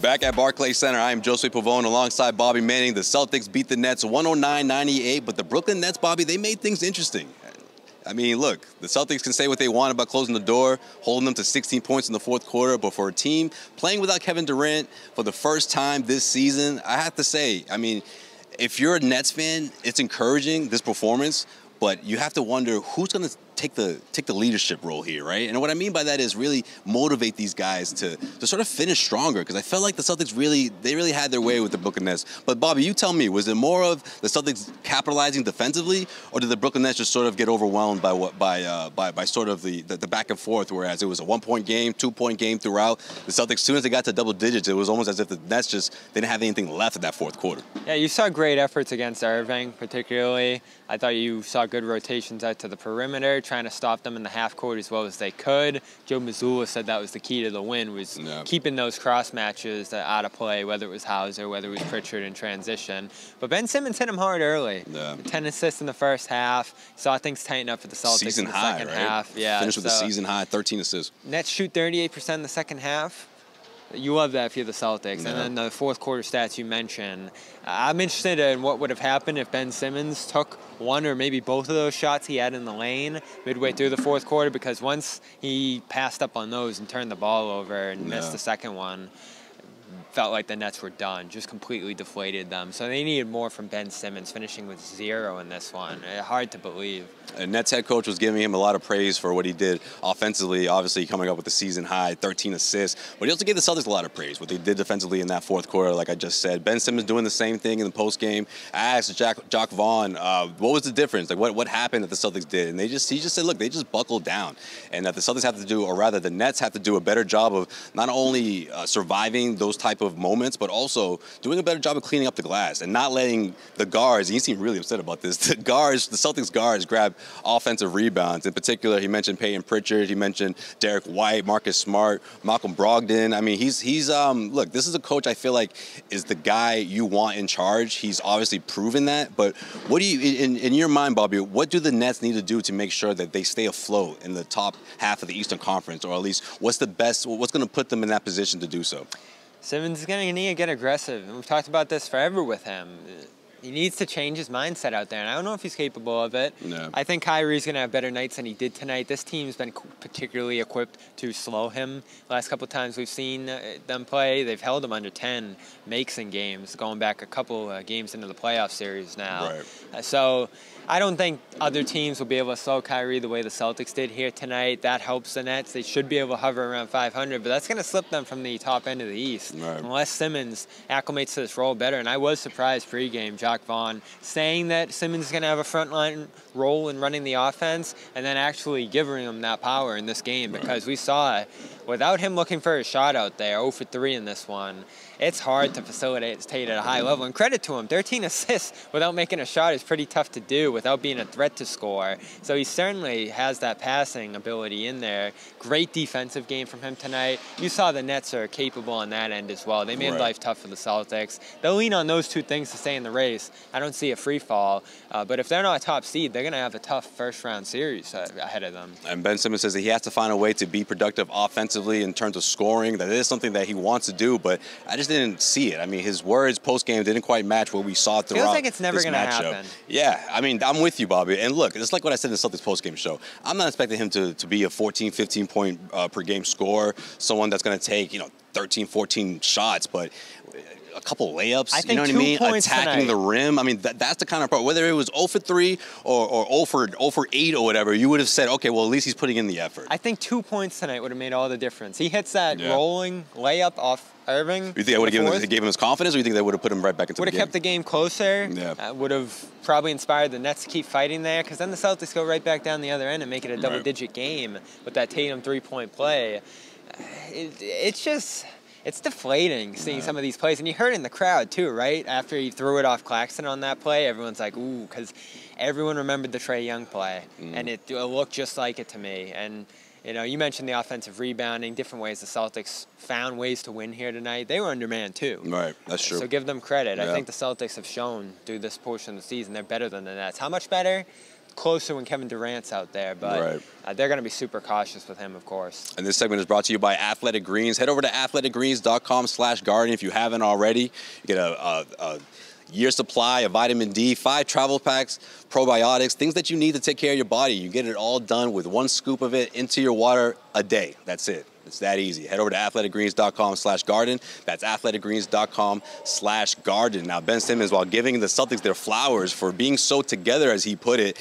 Back at Barclays Center, I am Josue Pavone alongside Bobby Manning. The Celtics beat the Nets 109-98, but the Brooklyn Nets, Bobby, they made things interesting. I mean, look, the Celtics can say what they want about closing the door, holding them to 16 points in the fourth quarter, but for a team playing without Kevin Durant for the first time this season, I have to say, I mean, if you're a Nets fan, it's encouraging, this performance, but you have to wonder who's going to take the leadership role here, right? And what I mean by that is really motivate these guys to sort of finish stronger, because I felt like the Celtics really had their way with the Brooklyn Nets. But, Bobby, you tell me, was it more of the Celtics capitalizing defensively, or did the Brooklyn Nets just sort of get overwhelmed by the back and forth, whereas it was a one-point game, two-point game throughout? The Celtics, as soon as they got to double digits, it was almost as if the Nets just didn't have anything left in that fourth quarter. Yeah, you saw great efforts against Irving, particularly. I thought you saw good rotations out to the perimeter, trying to stop them in the half court as well as they could. Joe Mazzula said that was the key to the win, was keeping those cross matches out of play, whether it was Hauser, whether it was Pritchard in transition. But Ben Simmons hit him hard early. Yeah. 10 assists in the first half. Saw things tighten up for the Celtics season in the second half. Yeah, finished with a season high, 13 assists. Nets shoot 38% in the second half. You love that if you're the Celtics. Yeah. And then the fourth quarter stats you mentioned. I'm interested in what would have happened if Ben Simmons took one or maybe both of those shots he had in the lane midway through the fourth quarter, because once he passed up on those and turned the ball over and missed the second one, felt like the Nets were done, just completely deflated them. So they needed more from Ben Simmons, finishing with 0 in this one. Hard to believe. And Nets head coach was giving him a lot of praise for what he did offensively, obviously coming up with a season high, 13 assists. But he also gave the Celtics a lot of praise, what they did defensively in that fourth quarter, like I just said. Ben Simmons doing the same thing in the postgame. I asked Jacque Vaughn, what was the difference? Like, what happened that the Celtics did? And he just said, look, they just buckled down. And that the Celtics have to do, or rather the Nets have to do a better job of not only surviving those type of moments, but also doing a better job of cleaning up the glass and not letting the guards, and he seemed really upset about this, the Celtics guards grab offensive rebounds. In particular, he mentioned Peyton Pritchard, he mentioned Derek White, Marcus Smart, Malcolm Brogdon. I mean, he's look, this is a coach I feel like is the guy you want in charge. He's obviously proven that, but what do you, in your mind, Bobby, what do the Nets need to do to make sure that they stay afloat in the top half of the Eastern Conference, or at least what's going to put them in that position to do so? Simmons is going to need to get aggressive, and we've talked about this forever with him. He needs to change his mindset out there, and I don't know if he's capable of it. No. I think Kyrie's going to have better nights than he did tonight. This team's been particularly equipped to slow him. The last couple of times we've seen them play, they've held him under 10 makes in games, going back a couple games into the playoff series now. Right. So I don't think other teams will be able to slow Kyrie the way the Celtics did here tonight. That helps the Nets. They should be able to hover around 500, but that's going to slip them from the top end of the East. Right. Unless Simmons acclimates to this role better, and I was surprised pregame, Jacque Vaughn, saying that Simmons is going to have a frontline role in running the offense and then actually giving him that power in this game, because we saw it. Without him looking for a shot out there, 0 for 3 in this one, it's hard to facilitate at a high level. And credit to him, 13 assists without making a shot is pretty tough to do without being a threat to score. So he certainly has that passing ability in there. Great defensive game from him tonight. You saw the Nets are capable on that end as well. They made life tough for the Celtics. They'll lean on those two things to stay in the race. I don't see a free fall. But if they're not a top seed, they're going to have a tough first-round series ahead of them. And Ben Simmons says that he has to find a way to be productive offensively in terms of scoring. That is something that he wants to do, but I just didn't see it. I mean, his words post-game didn't quite match what we saw throughout. Feels like it's never going to happen. Yeah, I mean, I'm with you, Bobby. And look, it's like what I said in the Celtics post-game show. I'm not expecting him to be a 14, 15-point per game scorer, someone that's going to take, 13, 14 shots, but a couple layups, you know what I mean? Attacking the rim. I mean, that's the kind of part. Whether it was 0 for 3 or 0 for 8 or whatever, you would have said, okay, well, at least he's putting in the effort. I think 2 points tonight would have made all the difference. He hits that rolling layup off Irving. You think I would have given him his confidence, or you think they would have put him right back into the game? Would have kept the game closer. Yeah. Would have probably inspired the Nets to keep fighting there, because then the Celtics go right back down the other end and make it a double-digit game with that Tatum three-point play. It's deflating seeing some of these plays. And you heard in the crowd, too, right? After he threw it off Claxton on that play, everyone's like, ooh, because everyone remembered the Trae Young play. And it looked just like it to me. And you know, you mentioned the offensive rebounding, different ways the Celtics found ways to win here tonight. They were under man, too. Right, that's true. So give them credit. Yeah. I think the Celtics have shown through this portion of the season they're better than the Nets. How much better? Closer when Kevin Durant's out there, but they're going to be super cautious with him, of course. And this segment is brought to you by Athletic Greens. Head over to athleticgreens.com/guardian if you haven't already. You get a year supply of vitamin D, 5 travel packs, probiotics, things that you need to take care of your body. You get it all done with 1 scoop of it into your water a day. That's it. It's that easy. Head over to athleticgreens.com/garden. That's athleticgreens.com/garden. Now, Ben Simmons, while giving the Celtics their flowers for being so together, as he put it,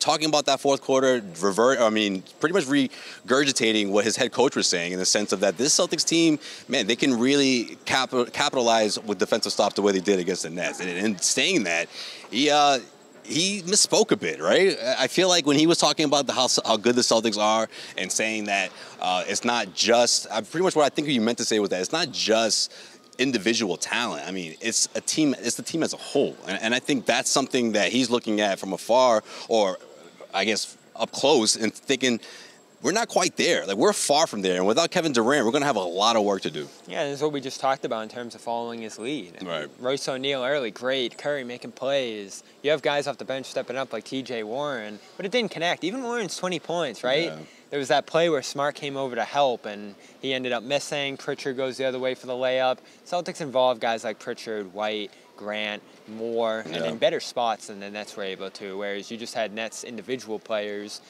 talking about that fourth quarter, pretty much regurgitating what his head coach was saying, in the sense of that this Celtics team, man, they can really capitalize with defensive stops the way they did against the Nets. And in saying that, he misspoke a bit, right? I feel like when he was talking about how good the Celtics are and saying that it's not just, pretty much what I think you meant to say was that it's not just individual talent. I mean, it's a team, it's the team as a whole. And I think that's something that he's looking at from afar, or I guess up close, and thinking, we're not quite there. Like, we're far from there. And without Kevin Durant, we're going to have a lot of work to do. Yeah, this is what we just talked about in terms of following his lead. Right. Royce O'Neill early, great. Curry making plays. You have guys off the bench stepping up like T.J. Warren. But it didn't connect. Even Warren's 20 points, right? Yeah. There was that play where Smart came over to help, and he ended up missing. Pritchard goes the other way for the layup. Celtics involved guys like Pritchard, White, Grant, Moore, and in better spots than the Nets were able to, whereas you just had Nets individual players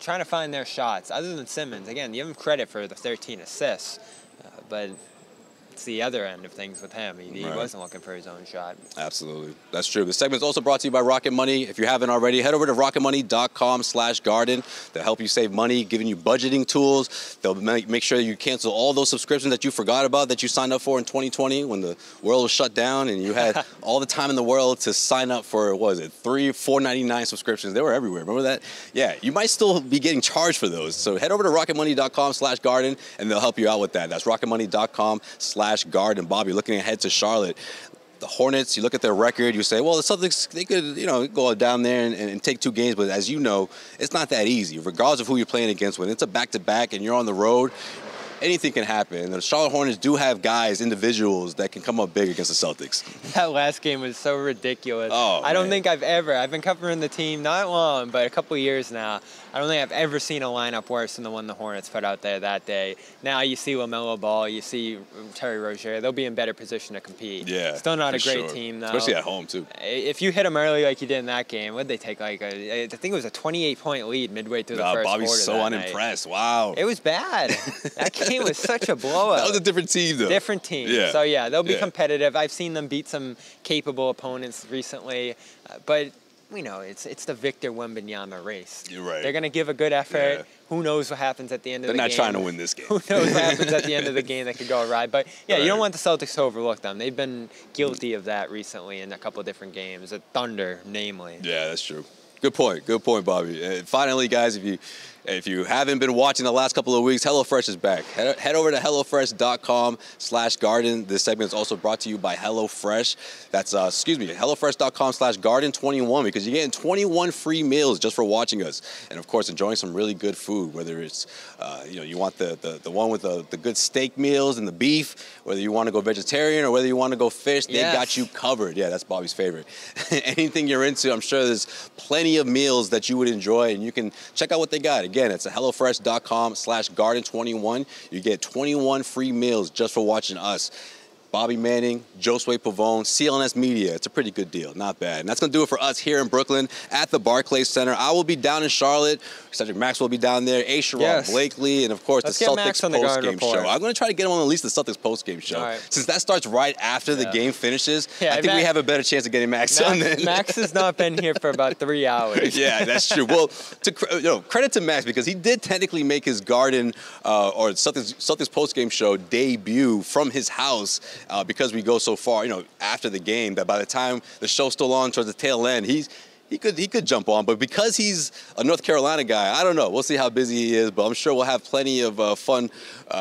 trying to find their shots. Other than Simmons, again, give him credit for the 13 assists, but it's the other end of things with him. He wasn't looking for his own shot. Absolutely. That's true. This segment is also brought to you by Rocket Money. If you haven't already, head over to rocketmoney.com/garden. They'll help you save money, giving you budgeting tools. They'll make sure that you cancel all those subscriptions that you forgot about, that you signed up for in 2020 when the world was shut down and you had all the time in the world to sign up for, what was it, $4.99 subscriptions. They were everywhere. Remember that? Yeah. You might still be getting charged for those. So head over to rocketmoney.com/garden and they'll help you out with that. That's rocketmoney.com/guard. And Bobby, looking ahead to Charlotte, the Hornets, you look at their record, you say, well, the Celtics, they could, you know, go down there and take 2 games, but as you know, it's not that easy. Regardless of who you're playing against, when it's a back-to-back and you're on the road, anything can happen. The Charlotte Hornets do have guys, individuals, that can come up big against the Celtics. That last game was so ridiculous. Oh, I don't think I've been covering the team not long, but a couple years now. I don't think I've ever seen a lineup worse than the one the Hornets put out there that day. Now you see LaMelo Ball, you see Terry Rozier. They'll be in better position to compete. Yeah, still not a great team, though. Especially at home, too. If you hit them early like you did in that game, what'd they take? I think it was a 28-point lead midway through the first quarter. Bobby's so unimpressed. Night. Wow. It was bad. That game was such a blowout. That was a different team, though. Different team. Yeah. So, yeah, they'll be competitive. I've seen them beat some capable opponents recently, but we know it's the Victor Wembanyama race. You're right. They're going to give a good effort. Yeah. Who knows what happens at the end of the game. They're not trying to win this game. Who knows what happens at the end of the game that could go awry. But, yeah, you don't want the Celtics to overlook them. They've been guilty of that recently in a couple of different games. The Thunder, namely. Yeah, that's true. Good point. Good point, Bobby. And finally, guys, if you haven't been watching the last couple of weeks, HelloFresh is back. Head over to HelloFresh.com/garden. This segment is also brought to you by HelloFresh. That's, HelloFresh.com/garden21, because you're getting 21 free meals just for watching us. And, of course, enjoying some really good food, whether it's, you want the one with the good steak meals and the beef, whether you want to go vegetarian or whether you want to go fish, they got you covered. Yeah, that's Bobby's favorite. Anything you're into, I'm sure there's plenty of meals that you would enjoy, and you can check out what they got. Again, it's HelloFresh.com/garden21. You get 21 free meals just for watching us. Bobby Manning, Josue Pavone, CLNS Media. It's a pretty good deal, not bad. And that's going to do it for us here in Brooklyn at the Barclays Center. I will be down in Charlotte. Cedric Maxwell will be down there. A. Sherrod Blakely, and of course the Celtics postgame show. I'm going to try to get him on at least the Celtics postgame show, since that starts right after the game finishes. I think we have a better chance of getting Max on then. Max has not been here for about 3 hours. Yeah, that's true. Well, to credit to Max, because he did technically make his Garden or Celtics postgame show debut from his house. Because we go so far, after the game, that by the time the show's still on towards the tail end, he could jump on. But because he's a North Carolina guy, I don't know. We'll see how busy he is. But I'm sure we'll have plenty of fun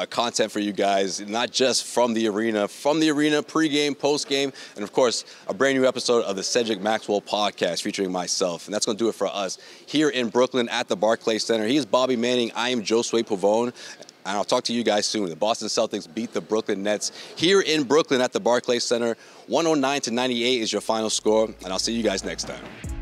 content for you guys, not just from the arena, pregame, postgame, and, of course, a brand new episode of the Cedric Maxwell podcast featuring myself. And that's going to do it for us here in Brooklyn at the Barclays Center. He is Bobby Manning. I am Josue Pavone. And I'll talk to you guys soon. The Boston Celtics beat the Brooklyn Nets here in Brooklyn at the Barclays Center. 109-98 is your final score, and I'll see you guys next time.